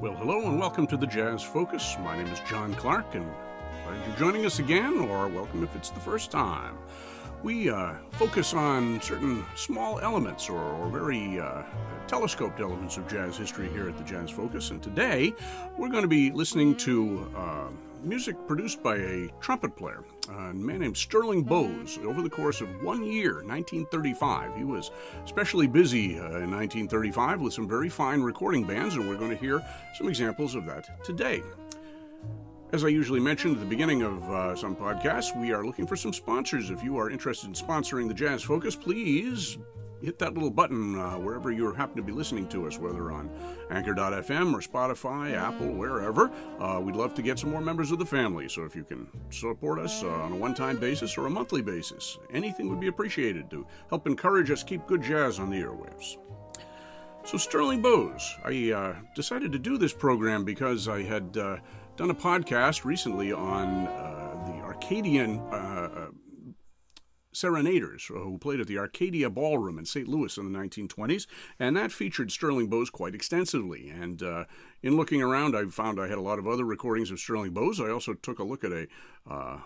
Well, hello and welcome to the Jazz Focus. My name is John Clark, and glad you're joining us again, or welcome if it's the first time. We focus on certain small elements or very telescoped elements of jazz history here at the Jazz Focus, and today we're going to be listening to music produced by a trumpet player, a man named Sterling Bose. Over the course of 1 year, 1935, he was especially busy in 1935 with some very fine recording bands, and we're going to hear some examples of that today. As I usually mention at the beginning of some podcasts, we are looking for some sponsors. If you are interested in sponsoring the Jazz Focus, please hit that little button wherever you happen to be listening to us, whether on Anchor.fm or Spotify, Apple, wherever. We'd love to get some more members of the family, so if you can support us on a one-time basis or a monthly basis, anything would be appreciated to help encourage us keep good jazz on the airwaves. So Sterling Bose, I decided to do this program because I had done a podcast recently on the Arcadian Serenaders, who played at the Arcadia Ballroom in St. Louis in the 1920s, and that featured Sterling Bose quite extensively. And in looking around, I found I had a lot of other recordings of Sterling Bose. I also took a look at a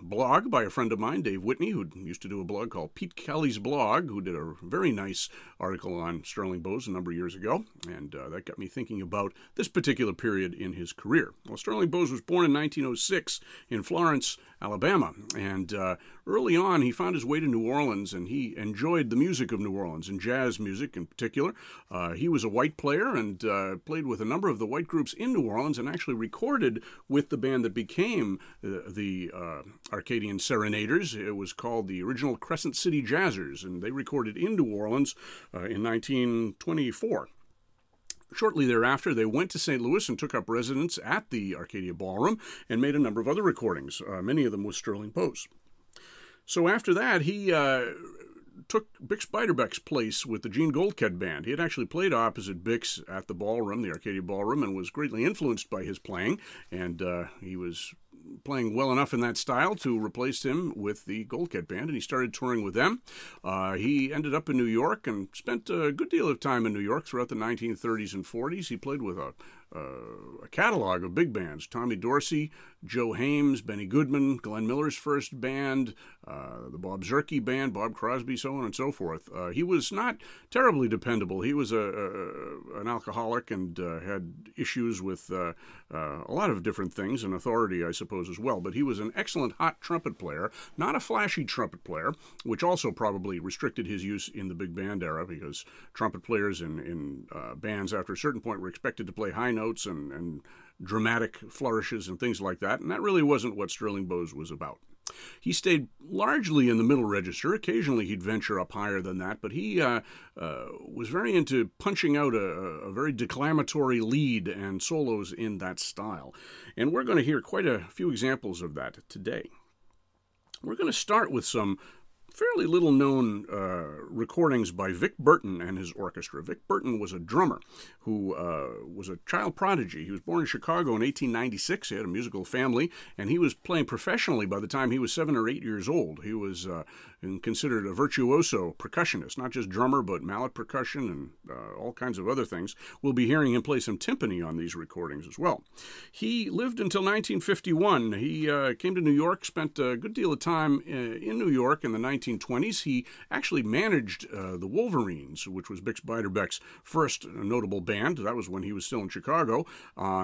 blog by a friend of mine, Dave Whitney, who used to do a blog called Pete Kelly's Blog, who did a very nice article on Sterling Bose a number of years ago, and that got me thinking about this particular period in his career. Well, Sterling Bose was born in 1906 in Florence, Alabama, and early on he found his way to New Orleans, and he enjoyed the music of New Orleans, and jazz music in particular. He was a white player and played with a number of the white groups in New Orleans, and actually recorded with the band that became the Arcadian Serenaders. It was called the original Crescent City Jazzers, and they recorded in New Orleans in 1924. Shortly thereafter, they went to St. Louis and took up residence at the Arcadia Ballroom and made a number of other recordings, many of them with Sterling Bose. So after that, he took Bix Beiderbecke's place with the Gene Goldkett Band. He had actually played opposite Bix at the ballroom, the Arcadia Ballroom, and was greatly influenced by his playing, and he was playing well enough in that style to replace him with the Goldkett Band, and he started touring with them. He ended up in New York and spent a good deal of time in New York throughout the 1930s and 40s. He played with a catalog of big bands: Tommy Dorsey, Joe Haymes, Benny Goodman, Glenn Miller's first band, the Bob Zirke Band, Bob Crosby, so on and so forth. He was not terribly dependable. He was an alcoholic and had issues with a lot of different things, and authority, I suppose, as well. But he was an excellent hot trumpet player, not a flashy trumpet player, which also probably restricted his use in the big band era, because trumpet players in bands after a certain point were expected to play high notes and dramatic flourishes and things like that, and that really wasn't what Sterling Bose was about. He stayed largely in the middle register. Occasionally he'd venture up higher than that, but he was very into punching out a very declamatory lead and solos in that style. And we're going to hear quite a few examples of that today. We're going to start with some fairly little-known recordings by Vic Berton and his orchestra. Vic Berton was a drummer who was a child prodigy. He was born in Chicago in 1896. He had a musical family, and he was playing professionally by the time he was 7 or 8 years old. He was considered a virtuoso percussionist, not just drummer, but mallet percussion and all kinds of other things. We'll be hearing him play some timpani on these recordings as well. He lived until 1951. He came to New York, spent a good deal of time in New York in the 1920s. He actually managed the Wolverines, which was Bix Beiderbecke's first notable band. That was when he was still in Chicago.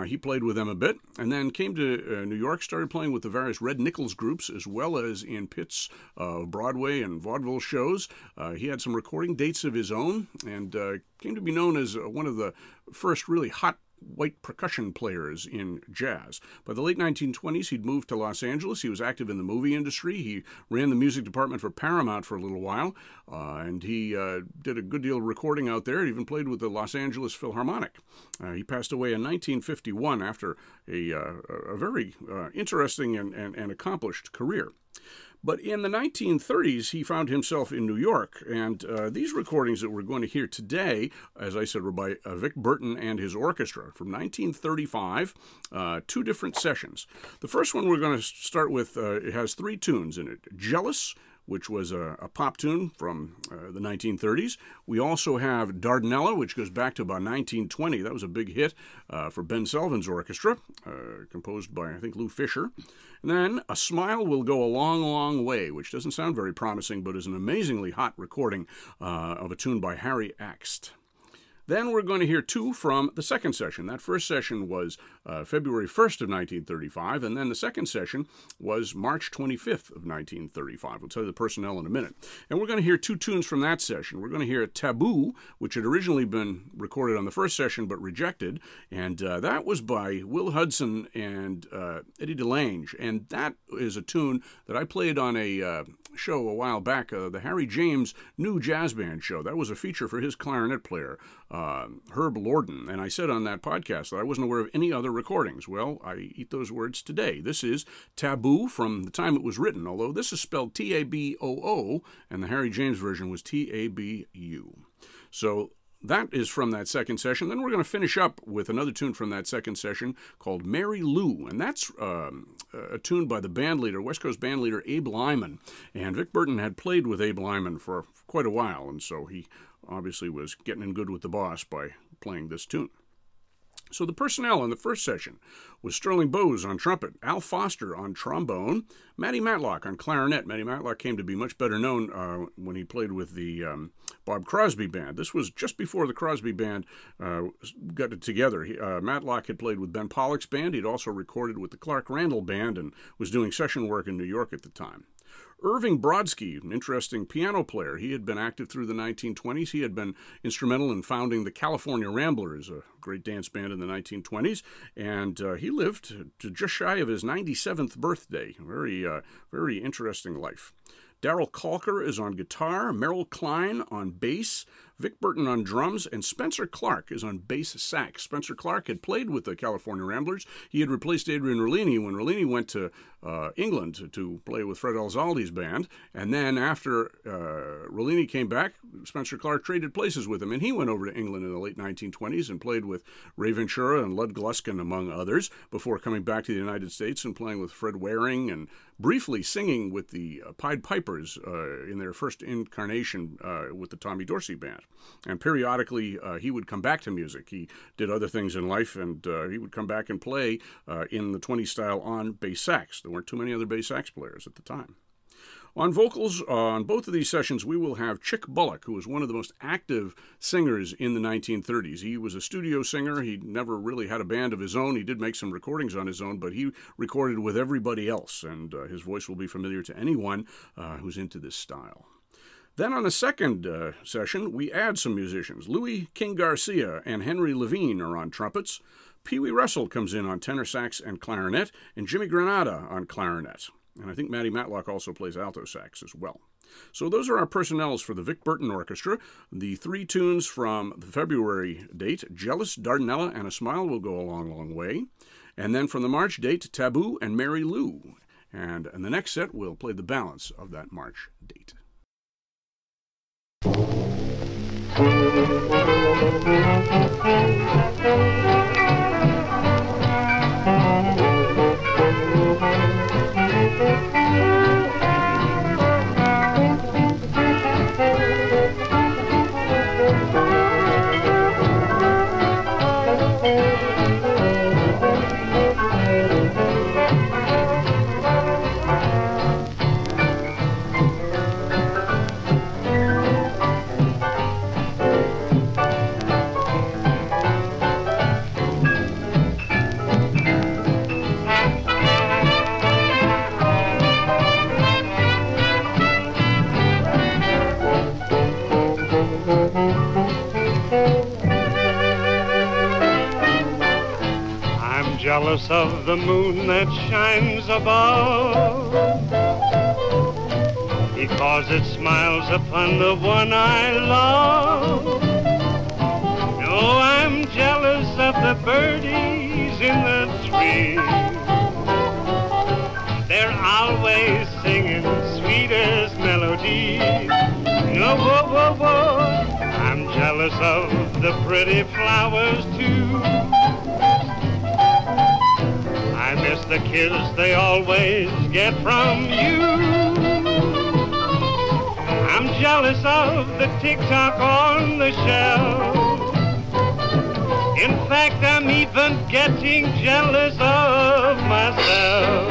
He played with them a bit, and then came to New York, started playing with the various Red Nichols groups, as well as in pits of Broadway and vaudeville shows. He had some recording dates of his own, and came to be known as one of the first really hot white percussion players in jazz. By the late 1920s, he'd moved to Los Angeles. He was active in the movie industry. He ran the music department for Paramount for a little while, and he did a good deal of recording out there. He even played with the Los Angeles Philharmonic. He passed away in 1951 after a very interesting and accomplished career. But in the 1930s, he found himself in New York, and these recordings that we're going to hear today, as I said, were by Vic Berton and his orchestra from 1935, two different sessions. The first one we're going to start with has three tunes in it: Jealous, which was a pop tune from the 1930s. We also have Dardanella, which goes back to about 1920. That was a big hit for Ben Selvin's orchestra, composed by, I think, Lou Fisher. And then A Smile Will Go a Long, Long Way, which doesn't sound very promising, but is an amazingly hot recording of a tune by Harry Axt. Then we're going to hear two from the second session. That first session was February 1st of 1935, and then the second session was March 25th of 1935. We'll tell you the personnel in a minute. And we're going to hear two tunes from that session. We're going to hear Taboo, which had originally been recorded on the first session but rejected, and that was by Will Hudson and Eddie DeLange. And that is a tune that I played on a show a while back, the Harry James New Jazz Band show. That was a feature for his clarinet player, Herb Lorden, and I said on that podcast that I wasn't aware of any other recordings. Well, I eat those words today. This is Taboo from the time it was written, although this is spelled T-A-B-O-O, and the Harry James version was T-A-B-U. So that is from that second session. Then we're going to finish up with another tune from that second session called Mary Lou, and that's a tune by the band leader, West Coast band leader Abe Lyman. And Vic Berton had played with Abe Lyman for quite a while, and so he obviously was getting in good with the boss by playing this tune. So the personnel in the first session was Sterling Bose on trumpet, Al Foster on trombone, Matty Matlock on clarinet. Matty Matlock came to be much better known when he played with the Bob Crosby Band. This was just before the Crosby Band got it together. Matlock had played with Ben Pollock's band. He'd also recorded with the Clark Randall Band and was doing session work in New York at the time. Irving Brodsky, an interesting piano player. He had been active through the 1920s. He had been instrumental in founding the California Ramblers, a great dance band in the 1920s, and he lived to just shy of his 97th birthday. Very interesting life. Daryl Calker is on guitar, Merrill Klein on bass, Vic Berton on drums, and Spencer Clark is on bass sax. Spencer Clark had played with the California Ramblers. He had replaced Adrian Rollini when Rollini went to England to play with Fred Elzaldi's band. And then after Rollini came back, Spencer Clark traded places with him, and he went over to England in the late 1920s and played with Ray Ventura and Lud Gluskin, among others, before coming back to the United States and playing with Fred Waring and briefly singing with the Pied Pipers in their first incarnation with the Tommy Dorsey Band. And periodically, he would come back to music. He did other things in life, and he would come back and play in the 20s style on bass sax. There weren't too many other bass sax players at the time. On vocals, on both of these sessions, we will have Chick Bullock, who was one of the most active singers in the 1930s. He was a studio singer. He never really had a band of his own. He did make some recordings on his own, but he recorded with everybody else, and his voice will be familiar to anyone who's into this style. Then on the second session, we add some musicians. Louis King Garcia and Henry Levine are on trumpets. Pee Wee Russell comes in on tenor sax and clarinet, and Jimmy Granada on clarinet. And I think Matty Matlock also plays alto sax as well. So those are our personnels for the Vic Berton Orchestra. The three tunes from the February date, Jealous, Dardanella, and A Smile Will Go a Long, Long Way. And then from the March date, Taboo and Mary Lou. And in the next set, we'll play the balance of that March date. Jealous of the moon that shines above, because it smiles upon the one I love. No, I'm jealous of the birdies in the tree. They're always singing sweetest melody. No, whoa, whoa, whoa. I'm jealous of the pretty flowers too. I miss the kiss they always get from you. jealous of the tick-tock on the shelf. In fact, I'm even getting jealous of myself.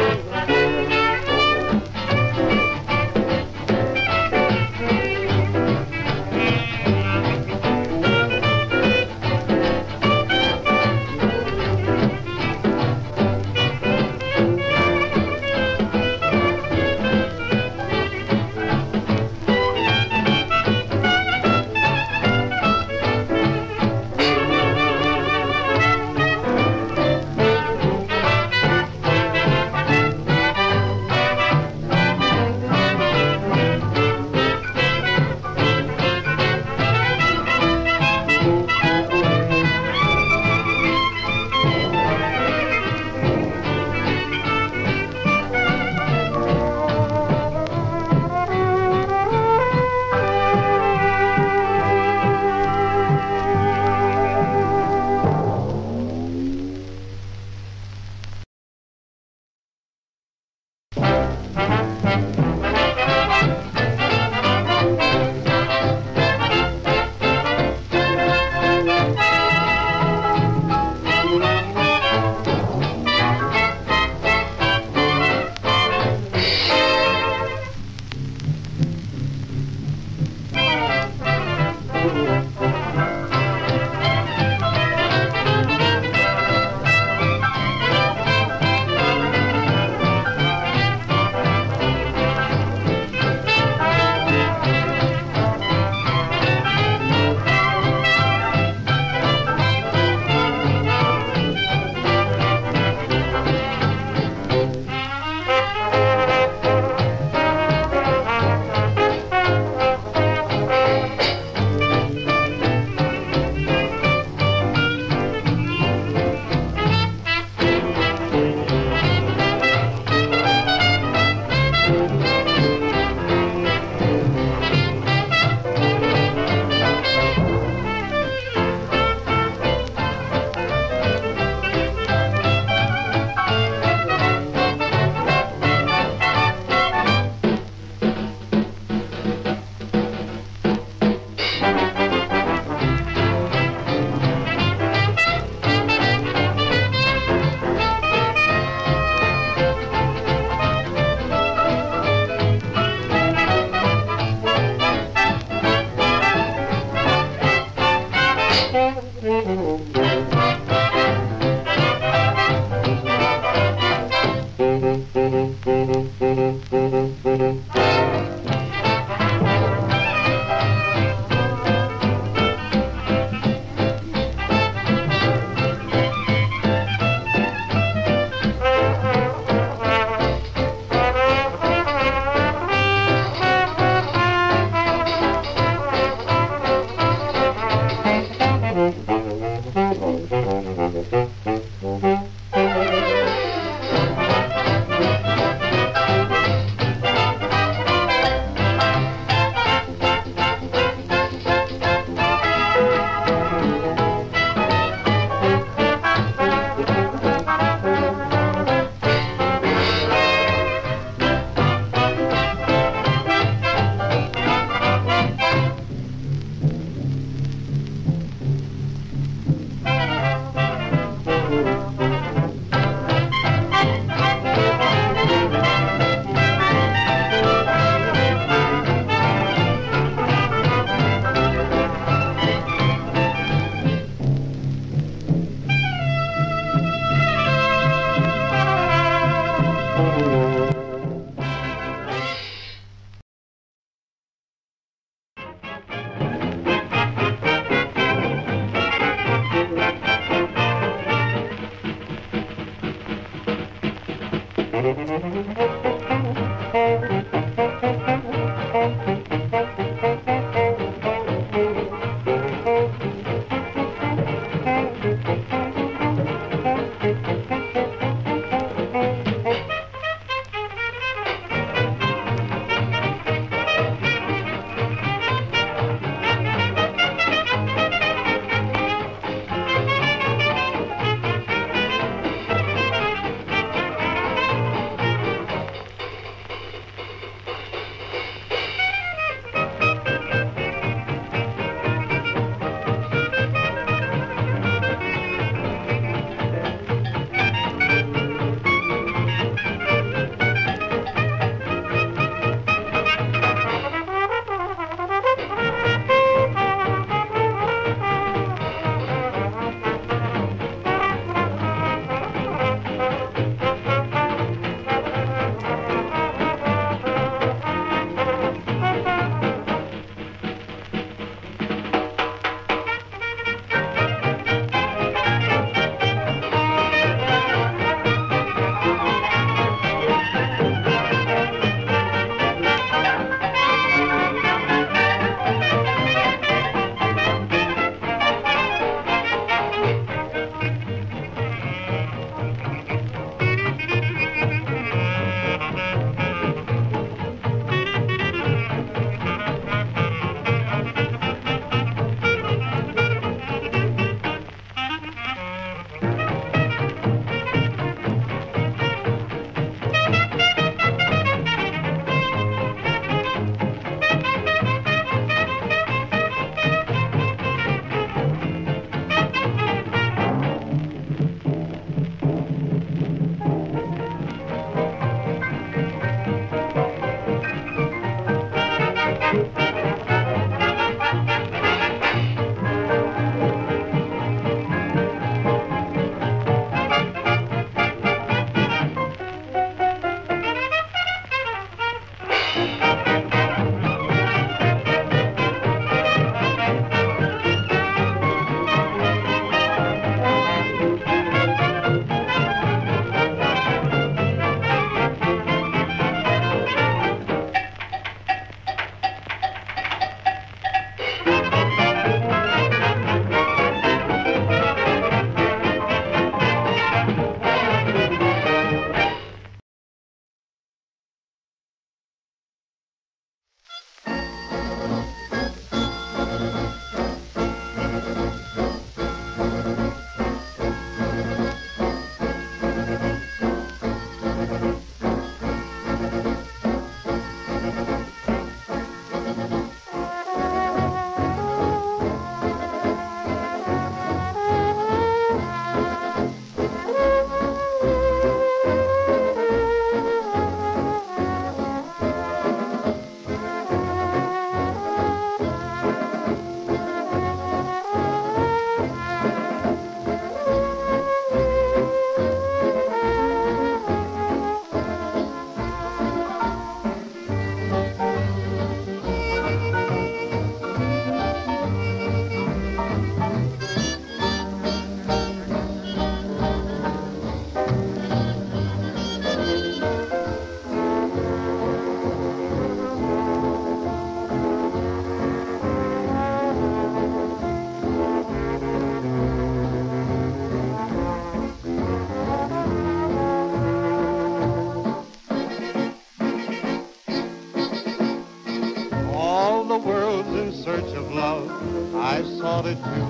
love, I sought it too,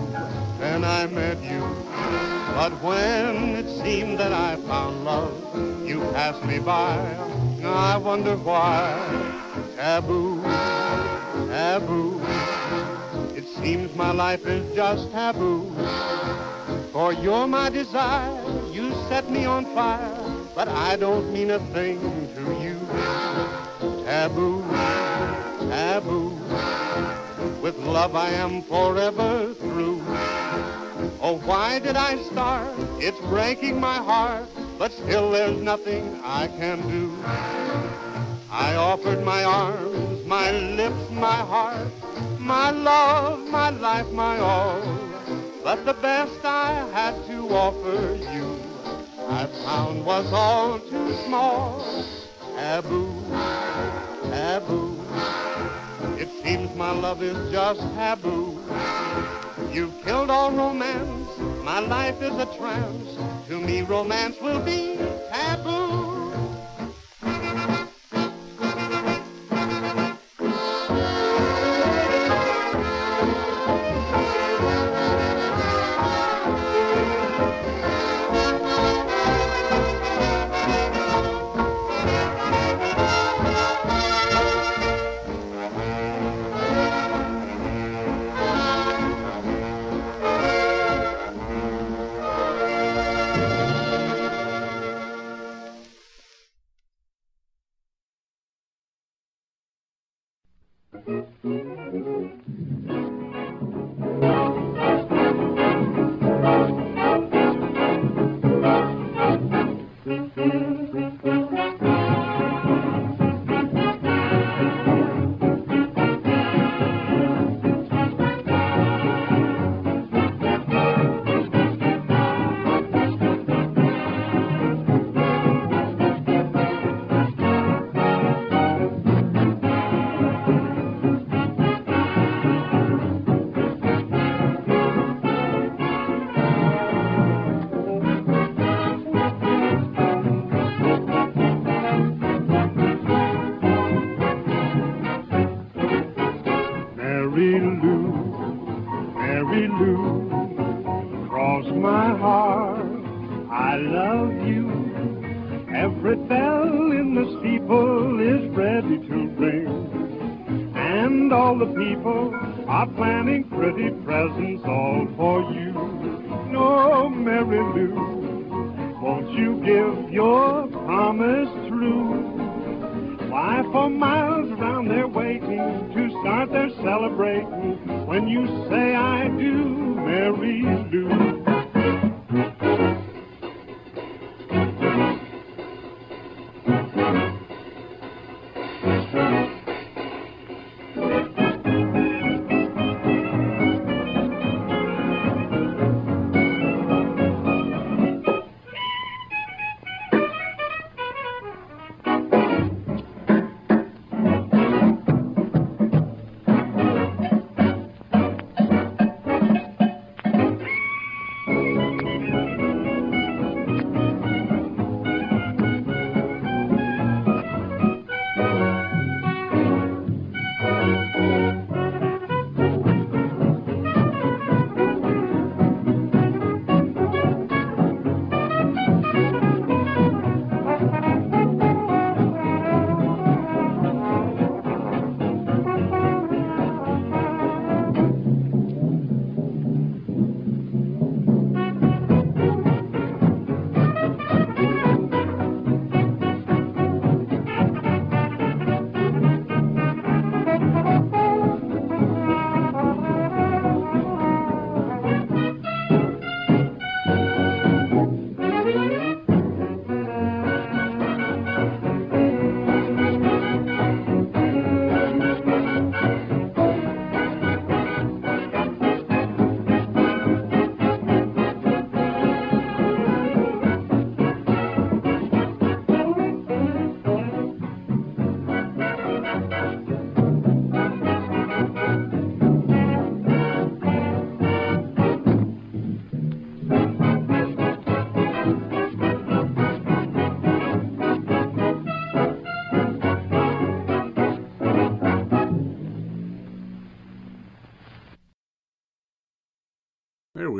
then I met you. But when it seemed that I found love, you passed me by, now I wonder why. Taboo, taboo, it seems my life is just taboo. For you're my desire, you set me on fire, but I don't mean a thing to you. Taboo, taboo, with love I am forever through. Oh, why did I start? It's breaking my heart, but still there's nothing I can do. I offered my arms, my lips, my heart, my love, my life, my all. But the best I had to offer you, I found was all too small. Taboo, taboo, it seems my love is just taboo. You've killed all romance, my life is a trance. To me romance will be taboo.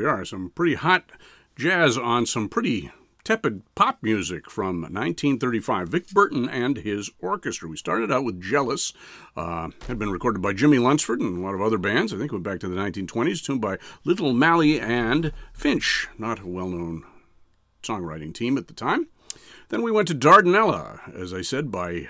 we are. Some pretty hot jazz on some pretty tepid pop music from 1935. Vic Berton and his orchestra. We started out with Jealous. Had been recorded by Jimmy Lunsford and a lot of other bands. I think it went back to the 1920s. Tuned by Little Malley and Finch. Not a well-known songwriting team at the time. Then we went to Dardanella, as I said, by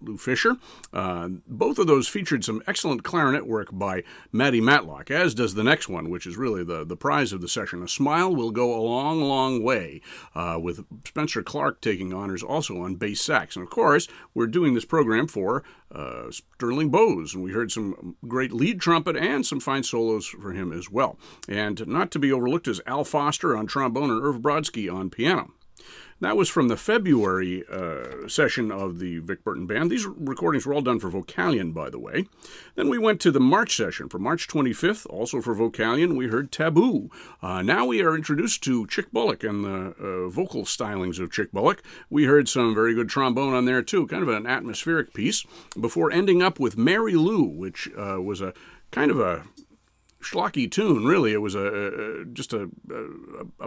Lou Fisher. Both of those featured some excellent clarinet work by Matty Matlock, as does the next one, which is really the prize of the session. A Smile Will Go a Long, Long Way, with Spencer Clark taking honors also on bass sax. And of course, we're doing this program for Sterling Bose, and we heard some great lead trumpet and some fine solos for him as well. And not to be overlooked is Al Foster on trombone and Irv Brodsky on piano. That was from the February session of the Vic Berton Band. These recordings were all done for Vocalion, by the way. Then we went to the March session for March 25th, also for Vocalion. We heard Taboo. Now we are introduced to Chick Bullock and the vocal stylings of Chick Bullock. We heard some very good trombone on there, too, kind of an atmospheric piece, before ending up with Mary Lou, which was a kind of a schlocky tune, really. It was just a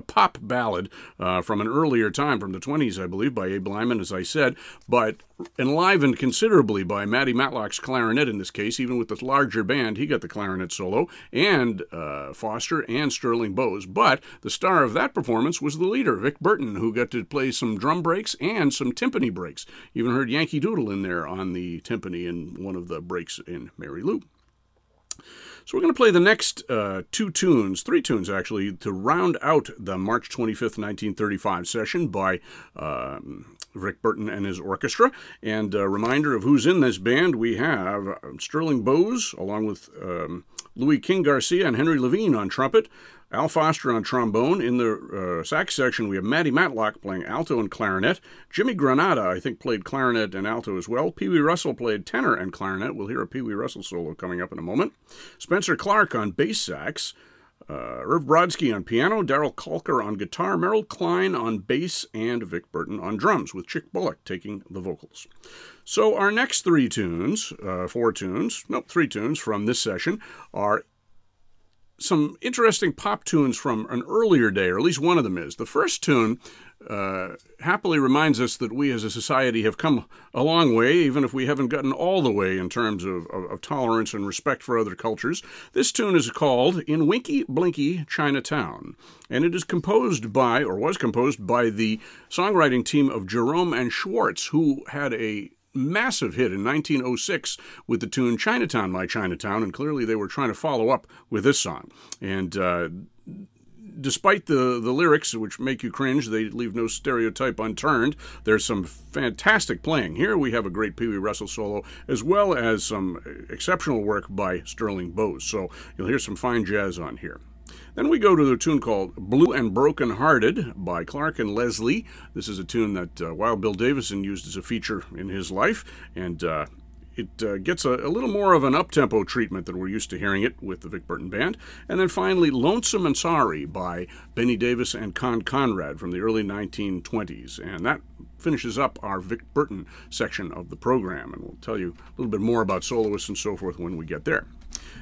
pop ballad from an earlier time, from the 20s, I believe, by Abe Lyman, as I said, but enlivened considerably by Matty Matlock's clarinet in this case. Even with this larger band, he got the clarinet solo, and Foster and Sterling Bose. But the star of that performance was the leader, Vic Berton, who got to play some drum breaks and some timpani breaks. Even heard Yankee Doodle in there on the timpani in one of the breaks in Mary Lou. So we're going to play the next three tunes actually, to round out the March 25th, 1935 session by Vic Berton and his orchestra. And a reminder of who's in this band, we have Sterling Bose, along with Louis King Garcia and Henry Levine on trumpet, Al Foster on trombone. In the sax section, we have Matty Matlock playing alto and clarinet. Jimmy Granada, I think, played clarinet and alto as well. Pee Wee Russell played tenor and clarinet. We'll hear a Pee Wee Russell solo coming up in a moment. Spencer Clark on bass sax. Irv Brodsky on piano, Daryl Calker on guitar, Merrill Klein on bass, and Vic Berton on drums, with Chick Bullock taking the vocals. So our next three tunes from this session are some interesting pop tunes from an earlier day, or at least one of them is. The first tune happily reminds us that we as a society have come a long way, even if we haven't gotten all the way in terms of tolerance and respect for other cultures. This tune is called In Winky Blinky Chinatown, and it is composed by, or was composed by, the songwriting team of Jerome and Schwartz, who had a massive hit in 1906 with the tune Chinatown, My Chinatown, and clearly they were trying to follow up with this song. And despite the lyrics, which make you cringe, they leave no stereotype unturned. There's some fantastic playing. Here we have a great Pee Wee Russell solo, as well as some exceptional work by Sterling Bose. So you'll hear some fine jazz on here. Then we go to a tune called Blue and Broken Hearted by Clark and Leslie. This is a tune that Wild Bill Davison used as a feature in his life, and it gets a little more of an up-tempo treatment than we're used to hearing it with the Vic Berton Band. And then finally, Lonesome and Sorry by Benny Davis and Con Conrad from the early 1920s. And that finishes up our Vic Berton section of the program, and we'll tell you a little bit more about soloists and so forth when we get there.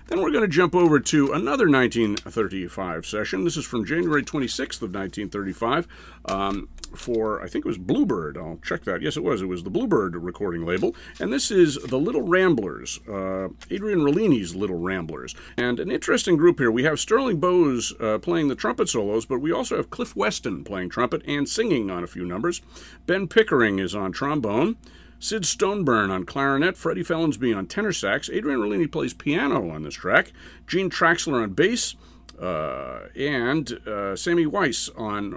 Then we're going to jump over to another 1935 session. This is from January 26th of 1935 for, I think it was Bluebird. I'll check that. Yes, it was. It was the Bluebird recording label. And this is the Little Ramblers, Adrian Rollini's Little Ramblers. And an interesting group here. We have Sterling Bose playing the trumpet solos, but we also have Cliff Weston playing trumpet and singing on a few numbers. Ben Pickering is on trombone. Sid Stoneburn on clarinet, Freddie Fellensby on tenor sax, Adrian Rollini plays piano on this track, Gene Traxler on bass, and Sammy Weiss on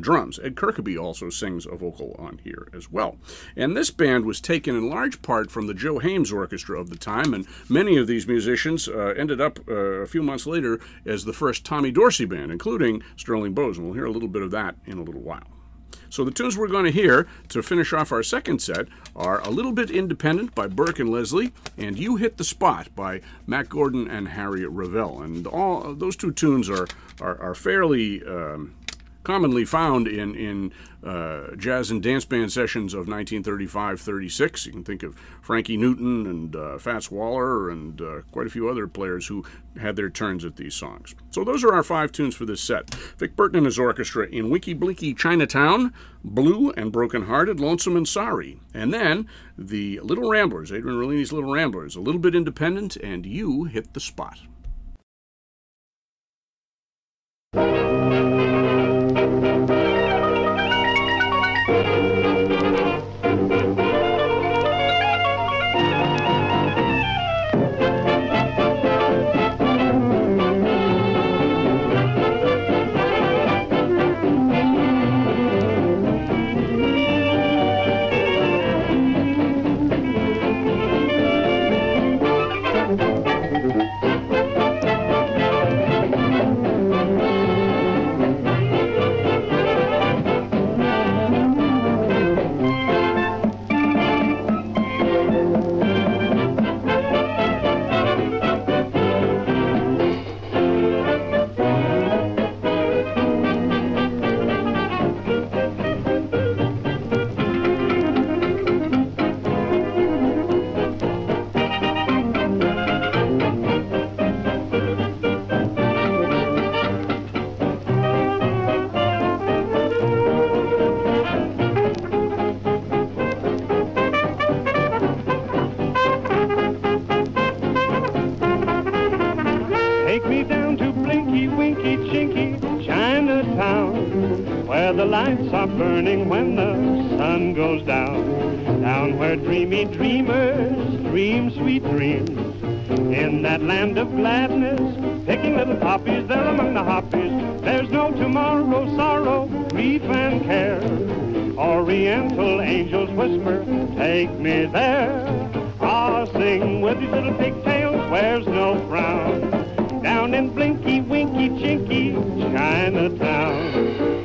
drums. Ed Kirkeby also sings a vocal on here as well. And this band was taken in large part from the Joe Haymes Orchestra of the time, and many of these musicians ended up a few months later as the first Tommy Dorsey Band, including Sterling Bose, and we'll hear a little bit of that in a little while. So the tunes we're going to hear to finish off our second set are A Little Bit Independent by Burke and Leslie, and You Hit the Spot by Matt Gordon and Harry Revell. And all those two tunes are fairly commonly found in jazz and dance band sessions of 1935-36. You can think of Frankie Newton and Fats Waller and quite a few other players who had their turns at these songs. So those are our five tunes for this set. Vic Berton and his orchestra in Winky Blinky Chinatown, Blue and Brokenhearted, Lonesome and Sorry. And then the Little Ramblers, Adrian Rollini's Little Ramblers, A Little Bit Independent, and You Hit the Spot. Lights are burning when the sun goes down, down where dreamy dreamers dream sweet dreams. In that land of gladness, picking little poppies, there among the hoppies, there's no tomorrow, sorrow, grief and care. Oriental angels whisper, take me there. I'll sing with these little pigtails, where's no frown, down in Blinky, Winky, Chinky, Chinatown.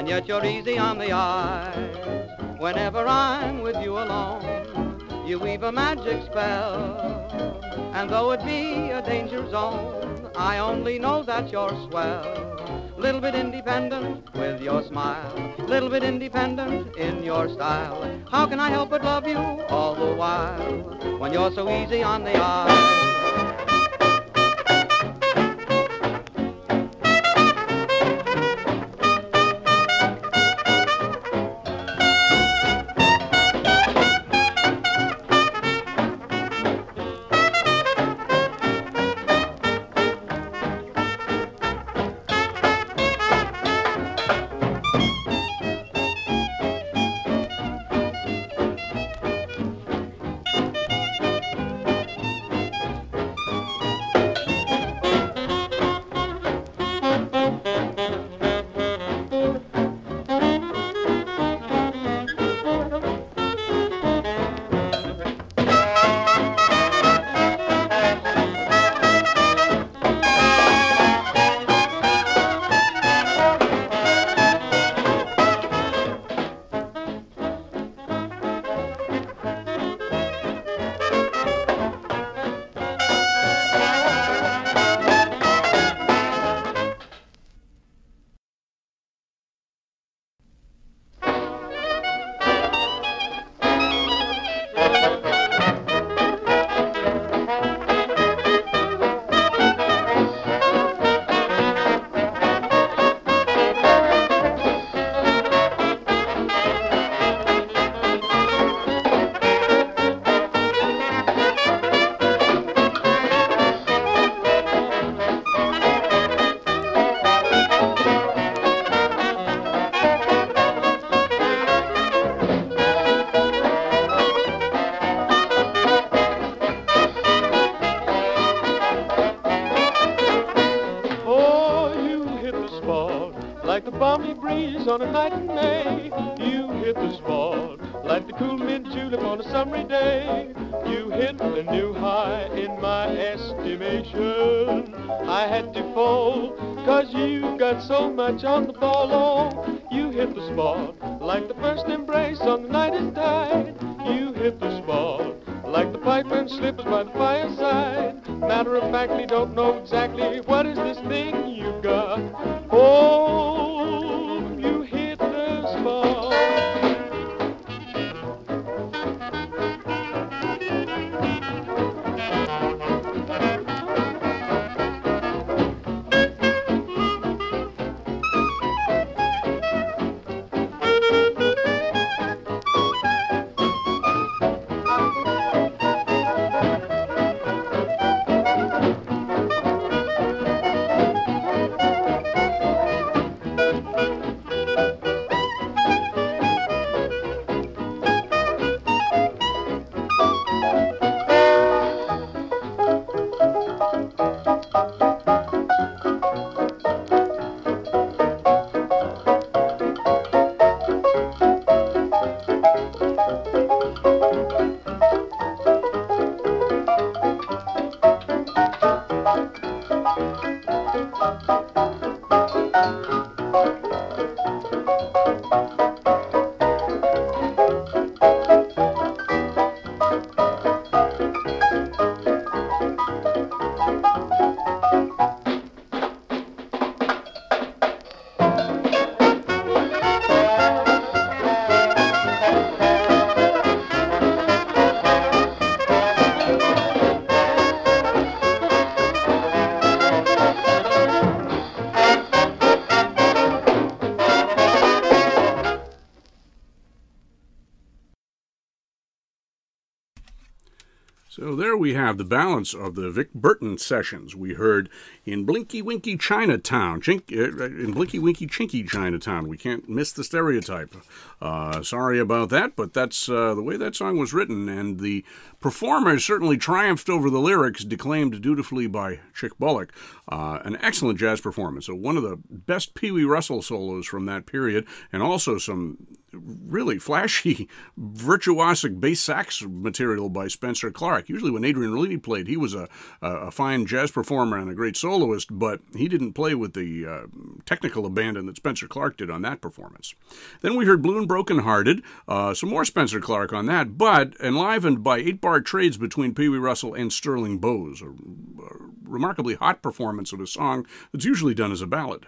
And yet you're easy on the eyes. Whenever I'm with you alone, you weave a magic spell. And though it be a danger zone, I only know that you're swell. Little bit independent with your smile, little bit independent in your style. How can I help but love you all the while when you're so easy on the eyes? On the ball, oh, you hit the spot like the first embrace on the night it died. You hit the spot like the pipe and slippers by the fireside. Matter of factly, don't know exactly what is this thing you got. Oh, you hit the spot. So there we have the balance of the Vic Berton sessions. We heard in Blinky Winky Chinatown, in Blinky Winky Chinky Chinatown. We can't miss the stereotype. Sorry about that, but that's the way that song was written. And the performers certainly triumphed over the lyrics declaimed dutifully by Chick Bullock. An excellent jazz performance. So one of the best Pee Wee Russell solos from that period, and also some really flashy, virtuosic bass sax material by Spencer Clark. Usually when Adrian Rollini played, he was a fine jazz performer and a great soloist, but he didn't play with the technical abandon that Spencer Clark did on that performance. Then we heard Blue and Brokenhearted, some more Spencer Clark on that, but enlivened by 8-bar trades between Pee Wee Russell and Sterling Bose, a remarkably hot performance of a song that's usually done as a ballad.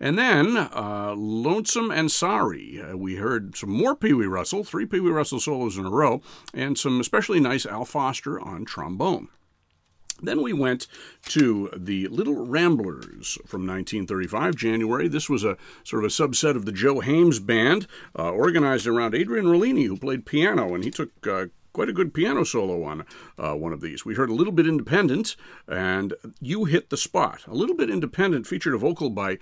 And then, Lonesome and Sorry, we heard some more Pee Wee Russell, 3 Pee Wee Russell solos in a row, and some especially nice Al Foster on trombone. Then we went to the Little Ramblers from 1935, January. This was a sort of a subset of the Joe Haymes Band, organized around Adrian Rollini, who played piano, and he took quite a good piano solo on one of these. We heard A Little Bit Independent and You Hit the Spot. A Little Bit Independent featured a vocal by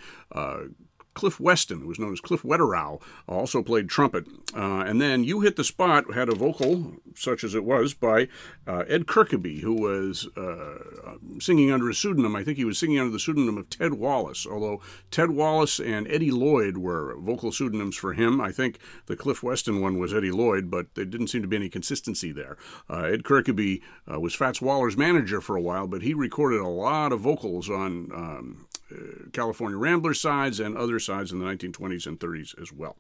Cliff Weston, who was known as Cliff Wetterow, also played trumpet. And then You Hit the Spot had a vocal, such as it was, by Ed Kirkeby, who was singing under a pseudonym. I think he was singing under the pseudonym of Ted Wallace, although Ted Wallace and Eddie Lloyd were vocal pseudonyms for him. I think the Cliff Weston one was Eddie Lloyd, but there didn't seem to be any consistency there. Ed Kirkeby was Fats Waller's manager for a while, but he recorded a lot of vocals on California Ramblers sides and other sides in the 1920s and 30s as well.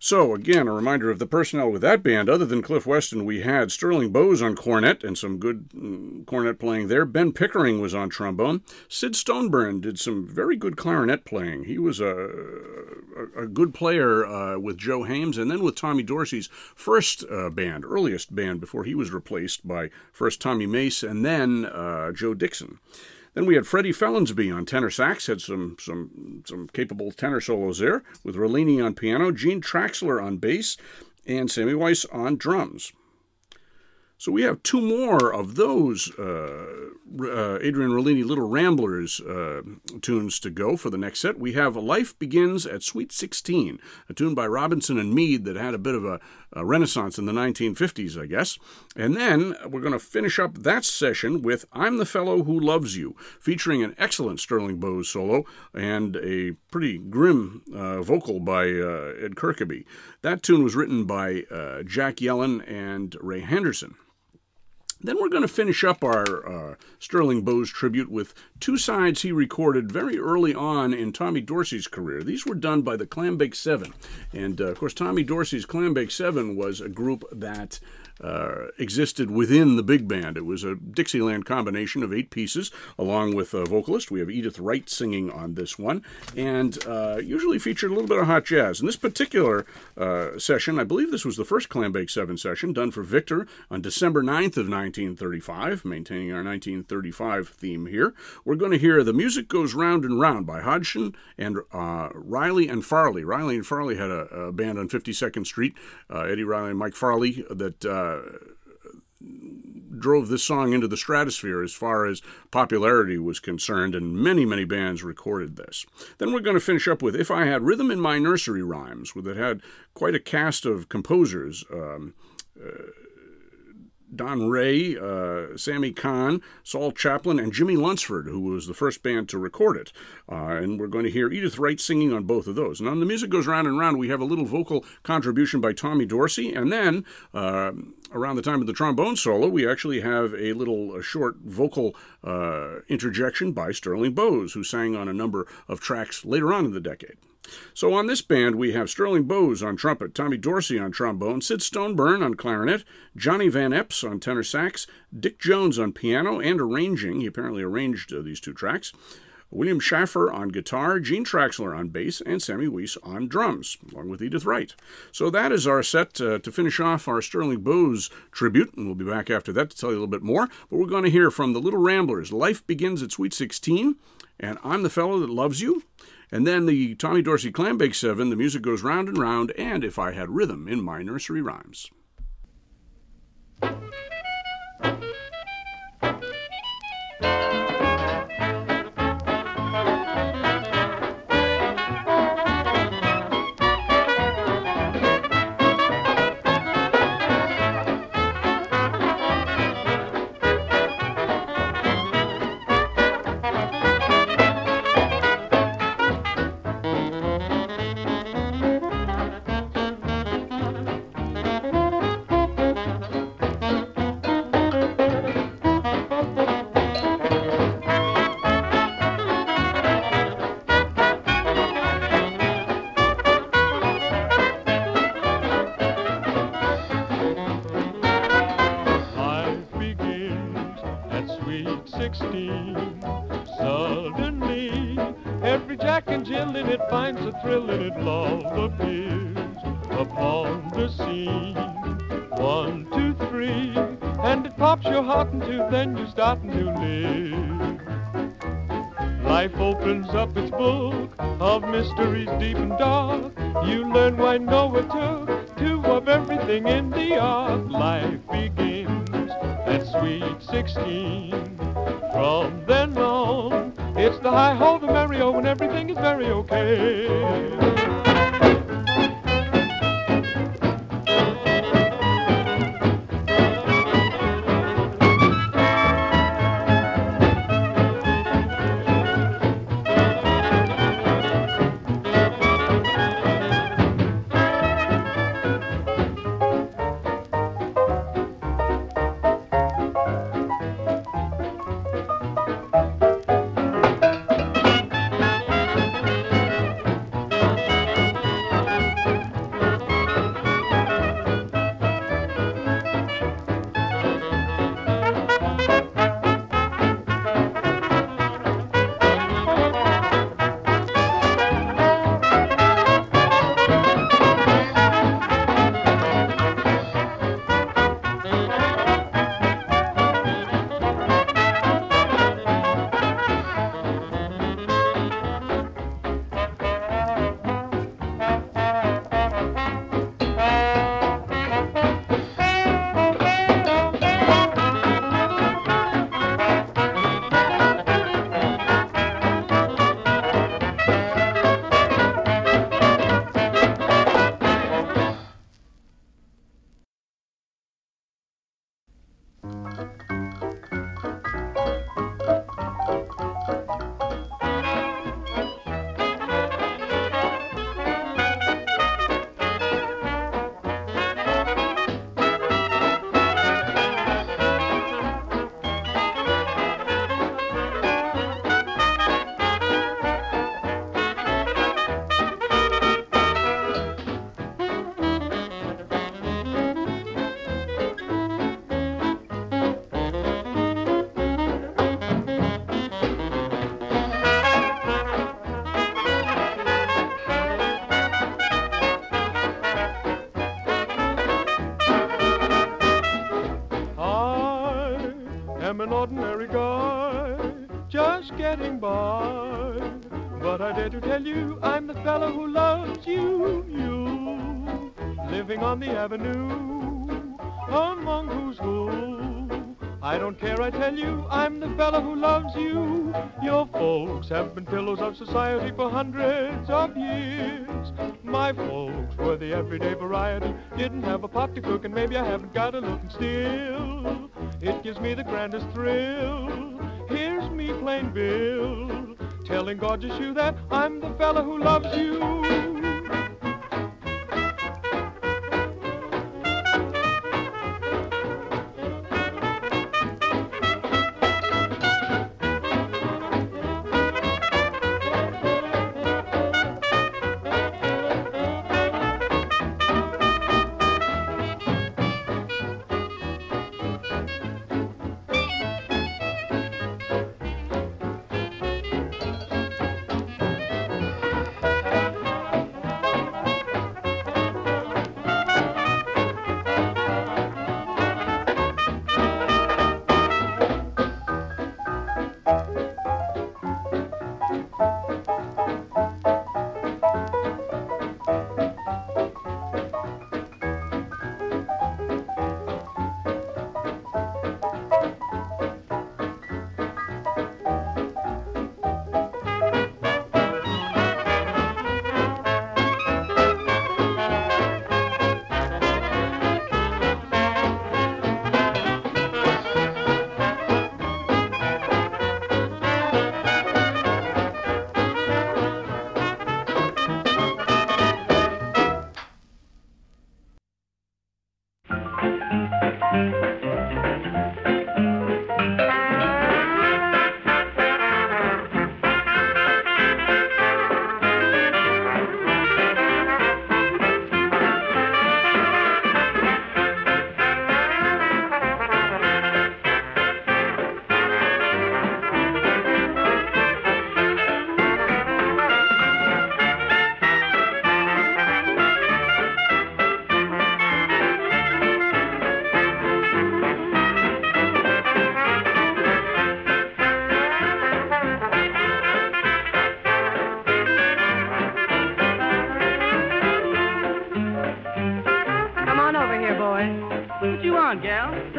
So, again, a reminder of the personnel with that band. Other than Cliff Weston, we had Sterling Bose on cornet, and some good cornet playing there. Ben Pickering was on trombone. Sid Stoneburn did some very good clarinet playing. He was a good player with Joe Haymes, and then with Tommy Dorsey's first band, earliest band, before he was replaced by first Tommy Mace and then Joe Dixon. Then we had Freddie Fellensby on tenor sax, had some capable tenor solos there, with Rollini on piano, Gene Traxler on bass, and Sammy Weiss on drums. So we have 2 more of those Adrian Rollini Little Ramblers tunes to go for the next set. We have Life Begins at Sweet 16, a tune by Robinson and Meade that had a bit of a renaissance in the 1950s, I guess. And then we're going to finish up that session with I'm the Fellow Who Loves You, featuring an excellent Sterling Bose solo and a pretty grim vocal by Ed Kirkeby. That tune was written by Jack Yellen and Ray Henderson. Then we're going to finish up our Sterling Bose tribute with 2 sides he recorded very early on in Tommy Dorsey's career. These were done by the Clambake 7. And, of course, Tommy Dorsey's Clambake 7 was a group that existed within the big band. It was a Dixieland combination of 8 pieces, along with a vocalist. We have Edith Wright singing on this one, and usually featured a little bit of hot jazz. In this particular session, I believe this was the first Clambake 7 session, done for Victor on December 9th of 19... 1935, maintaining our 1935 theme here. We're going to hear The Music Goes Round and Round by Hodgson and Riley and Farley. Riley and Farley had a band on 52nd Street, Eddie Riley and Mike Farley, that drove this song into the stratosphere as far as popularity was concerned, and many, many bands recorded this. Then we're going to finish up with If I Had Rhythm in My Nursery Rhymes, that had quite a cast of composers. Don Ray, Sammy Kahn, Saul Chaplin, and Jimmy Lunsford, who was the first band to record it. And we're going to hear Edith Wright singing on both of those. And on The Music Goes Round and Round, we have a little vocal contribution by Tommy Dorsey. And then, around the time of the trombone solo, we actually have a little short vocal interjection by Sterling Bose, who sang on a number of tracks later on in the decade. So on this band, we have Sterling Bose on trumpet, Tommy Dorsey on trombone, Sid Stoneburn on clarinet, Johnny Van Epps on tenor sax, Dick Jones on piano and arranging. He apparently arranged these 2 tracks. William Schaffer on guitar, Gene Traxler on bass, and Sammy Weiss on drums, along with Edith Wright. So that is our set to finish off our Sterling Bose tribute, and we'll be back after that to tell you a little bit more. But we're going to hear from the Little Ramblers, Life Begins at Sweet 16, and I'm the Fellow That Loves You. And then the Tommy Dorsey Clambake 7, The Music Goes Round and Round, and If I Had Rhythm in My Nursery Rhymes. 16. Suddenly, every Jack and Jill in it finds a thrill in it. Love appears upon the scene. 1, 2, 3, and it pops your heart in two. Then you're starting to live. Life opens up its book of mysteries deep and dark. You learn why Noah took two of everything in the ark. Life begins at sweet 16. From then on, it's the hi-ho, the merry-o, when everything is very okay. Avenue, among who's who. I don't care, I tell you, I'm the fella who loves you. Your folks have been pillows of society for hundreds of years. My folks were the everyday variety. Didn't have a pot to cook, and maybe I haven't got a look, and still it gives me the grandest thrill. Here's me, plain Bill, telling gorgeous you that I'm the fella who loves you.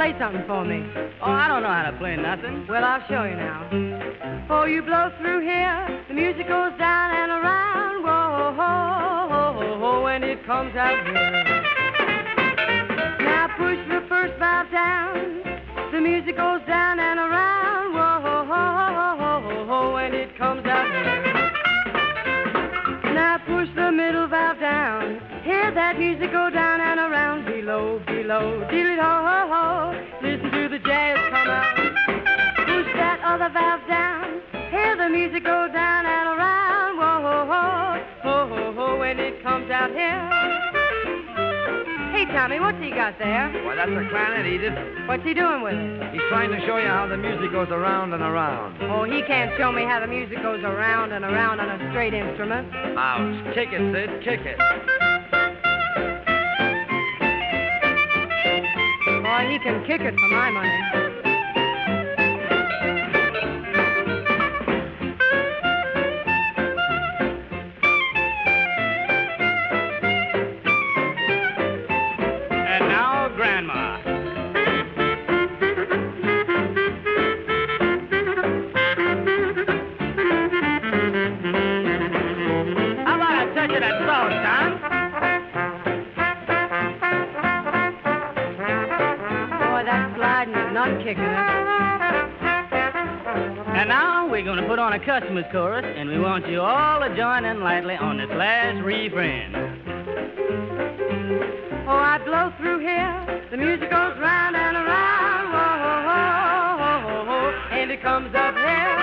play something for me. Oh, I don't know how to play nothing. Well, I'll show you now. Oh, you blow through here, the music goes down and around. Whoa, ho, ho, ho, ho, when it comes out here. Now push the first valve down, the music goes down and around. Whoa, ho, ho, ho, ho, ho, when it comes out here. Now push the middle valve down, hear that music go down and around. Below, below, dilly ho, ho, ho, listen to the jazz come out. Push that other valve down, hear the music go down and around. Whoa, ho, ho, ho, ho, ho, when it comes out here. Hey, Tommy, what's he got there? Well, that's a clarinet, Edith. What's he doing with it? He's trying to show you how the music goes around and around. Oh, he can't show me how the music goes around and around on a straight instrument. Ouch. Kick it, Sid. Kick it. Boy, he can kick it for my money. And now we're going to put on a customer's chorus, and we want you all to join in lightly on this last refrain. Oh, I blow through here, the music goes round and around. Whoa, ho, ho, ho, ho, and it comes up here.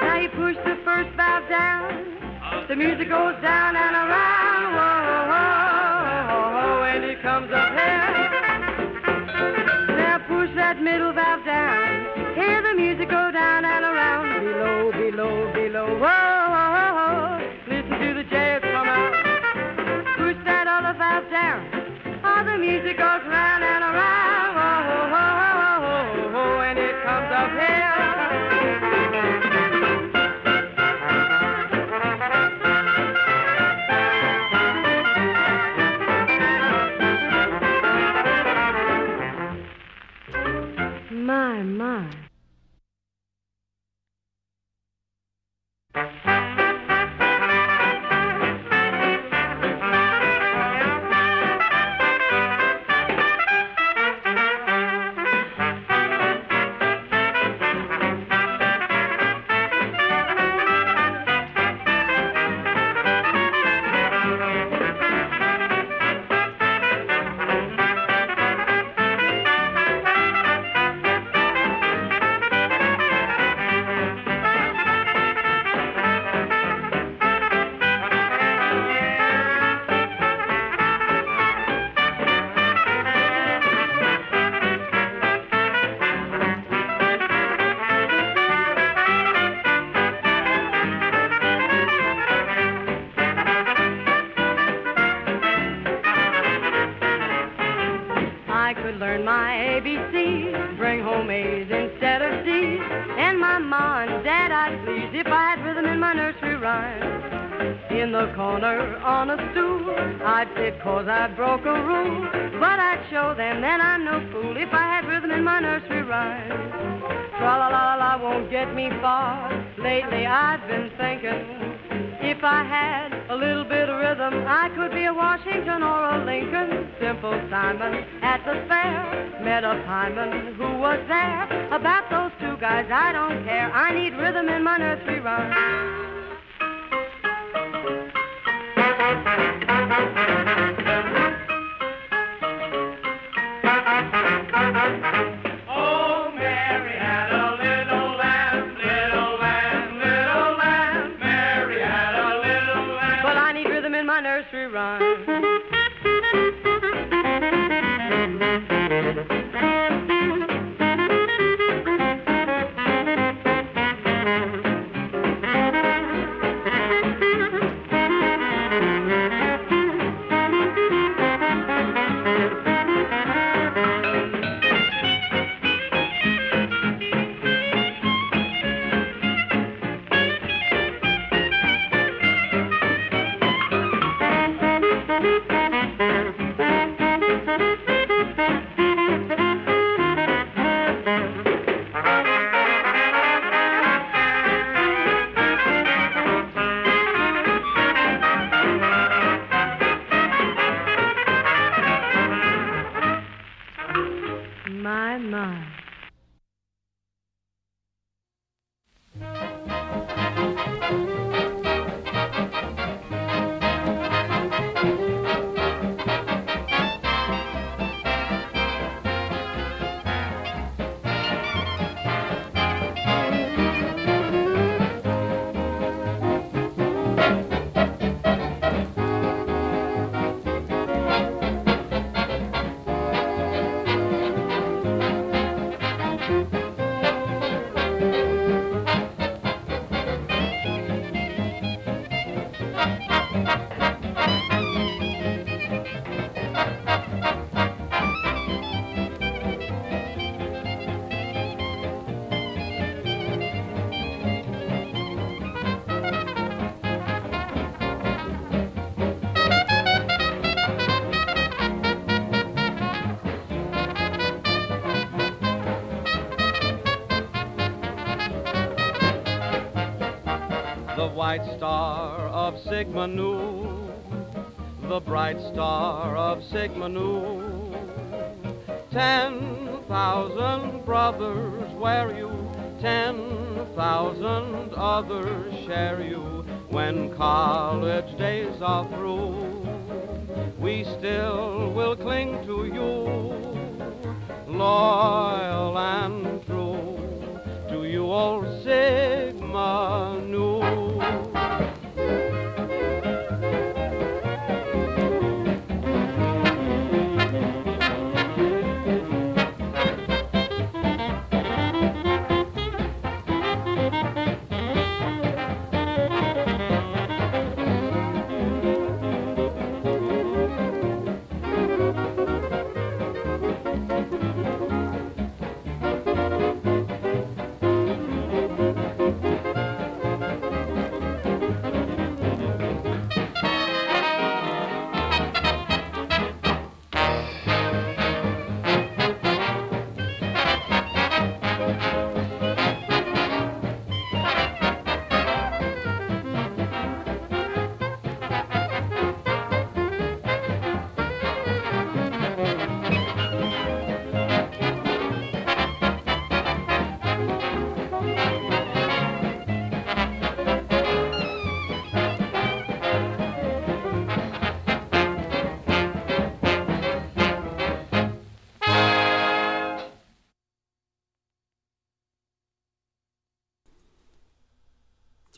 Now you push the first valve down, the music goes down and around. Whoa, ho, ho, ho, and it comes up here. Push that middle valve down, hear the music go down and around. Below, below, below, whoa, whoa, whoa, listen to the jazz come out. Push that other valve down, all the music goes round and around. Whoa, whoa, whoa, whoa, whoa, and it comes up here. My. My. Bright star of Sigma Nu, the bright star of Sigma Nu. 10,000 brothers wear you, 10,000 others share you. When college days are through, we still will cling to you, loyal and true, to you, old Sigma Nu.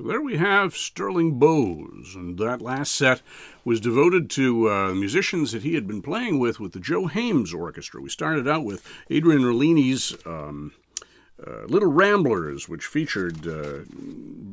There we have Sterling Bose, and that last set was devoted to musicians that he had been playing with the Joe Haymes Orchestra. We started out with Adrian Rollini's Little Ramblers, which featured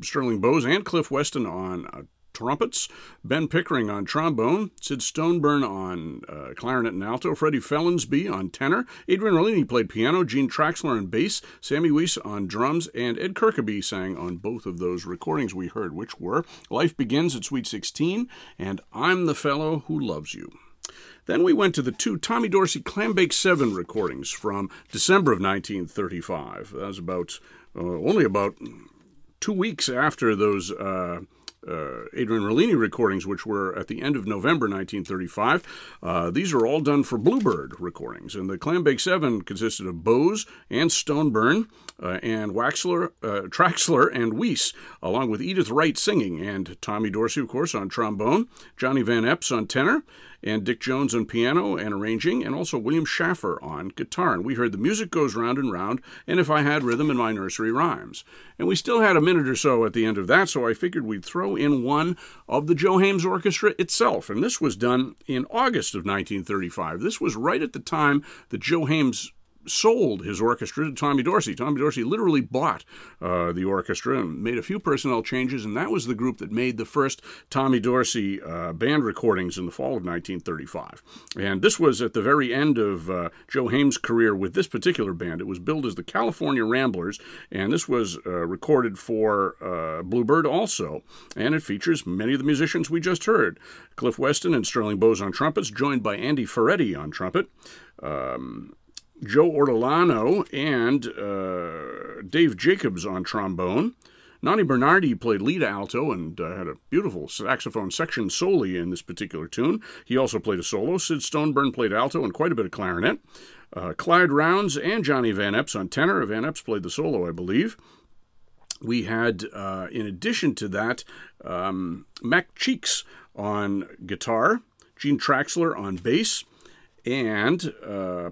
Sterling Bose and Cliff Weston on trumpets, Ben Pickering on trombone, Sid Stoneburn on clarinet and alto, Freddie Fellensby on tenor, Adrian Rollini played piano, Gene Traxler on bass, Sammy Weiss on drums, and Ed Kirkeby sang on both of those recordings we heard, which were Life Begins at Sweet 16 and I'm the Fellow Who Loves You. Then we went to the two Tommy Dorsey Clambake 7 recordings from December of 1935. That was about, only about 2 weeks after those Adrian Rollini recordings, which were at the end of November 1935. These are all done for Bluebird recordings, and the Clambake 7 consisted of Bose and Stoneburn and Waxler, Traxler and Weiss, along with Edith Wright singing, and Tommy Dorsey, of course, on trombone, Johnny Van Epps on tenor, and Dick Jones on piano and arranging, and also William Shaffer on guitar. And we heard The Music Goes Round and Round, and If I Had Rhythm and My Nursery Rhymes. And we still had a minute or so at the end of that, so I figured we'd throw in one of the Joe Haymes Orchestra itself. And this was done in August of 1935. This was right at the time that Joe Haymes sold his orchestra to Tommy Dorsey. Tommy Dorsey literally bought the orchestra and made a few personnel changes, and that was the group that made the first Tommy Dorsey band recordings in the fall of 1935. And this was at the very end of Joe Haymes' career with this particular band. It was billed as the California Ramblers, and this was recorded for Bluebird also, and it features many of the musicians we just heard. Cliff Weston and Sterling Bose on trumpets, joined by Andy Ferretti on trumpet, Joe Ortolano and Dave Jacobs on trombone, Nonnie Bernardi played lead alto and had a beautiful saxophone section solely in this particular tune. He also played a solo. Sid Stoneburn played alto and quite a bit of clarinet. Clyde Rounds and Johnny Van Epps on tenor. Van Epps played the solo, I believe. We had, in addition to that, Mac Cheeks on guitar, Gene Traxler on bass, and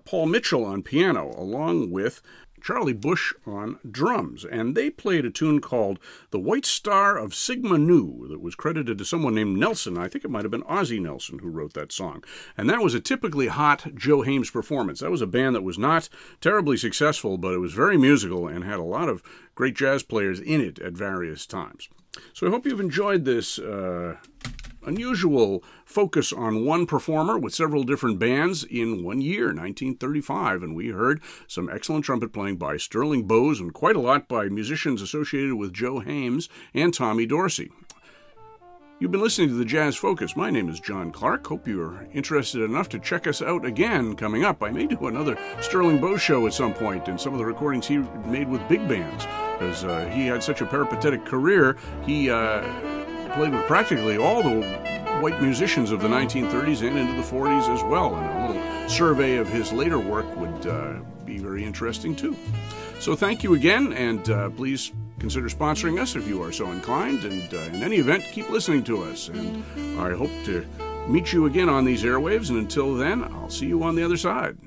Paul Mitchell on piano, along with Charlie Bush on drums. And they played a tune called The White Star of Sigma Nu that was credited to someone named Nelson. I think it might have been Ozzie Nelson who wrote that song. And that was a typically hot Joe Haymes performance. That was a band that was not terribly successful, but it was very musical and had a lot of great jazz players in it at various times. So I hope you've enjoyed this unusual focus on one performer with several different bands in one year, 1935, and we heard some excellent trumpet playing by Sterling Bose and quite a lot by musicians associated with Joe Haymes and Tommy Dorsey. You've been listening to the Jazz Focus. My name is John Clark. Hope you're interested enough to check us out again coming up. I may do another Sterling Bose show at some point and some of the recordings he made with big bands, because he had such a peripatetic career. He played with practically all the white musicians of the 1930s and into the 40s as well, and a little survey of his later work would be very interesting too. So thank you again, and please consider sponsoring us if you are so inclined, and in any event, keep listening to us, and I hope to meet you again on these airwaves, and until then, I'll see you on the other side.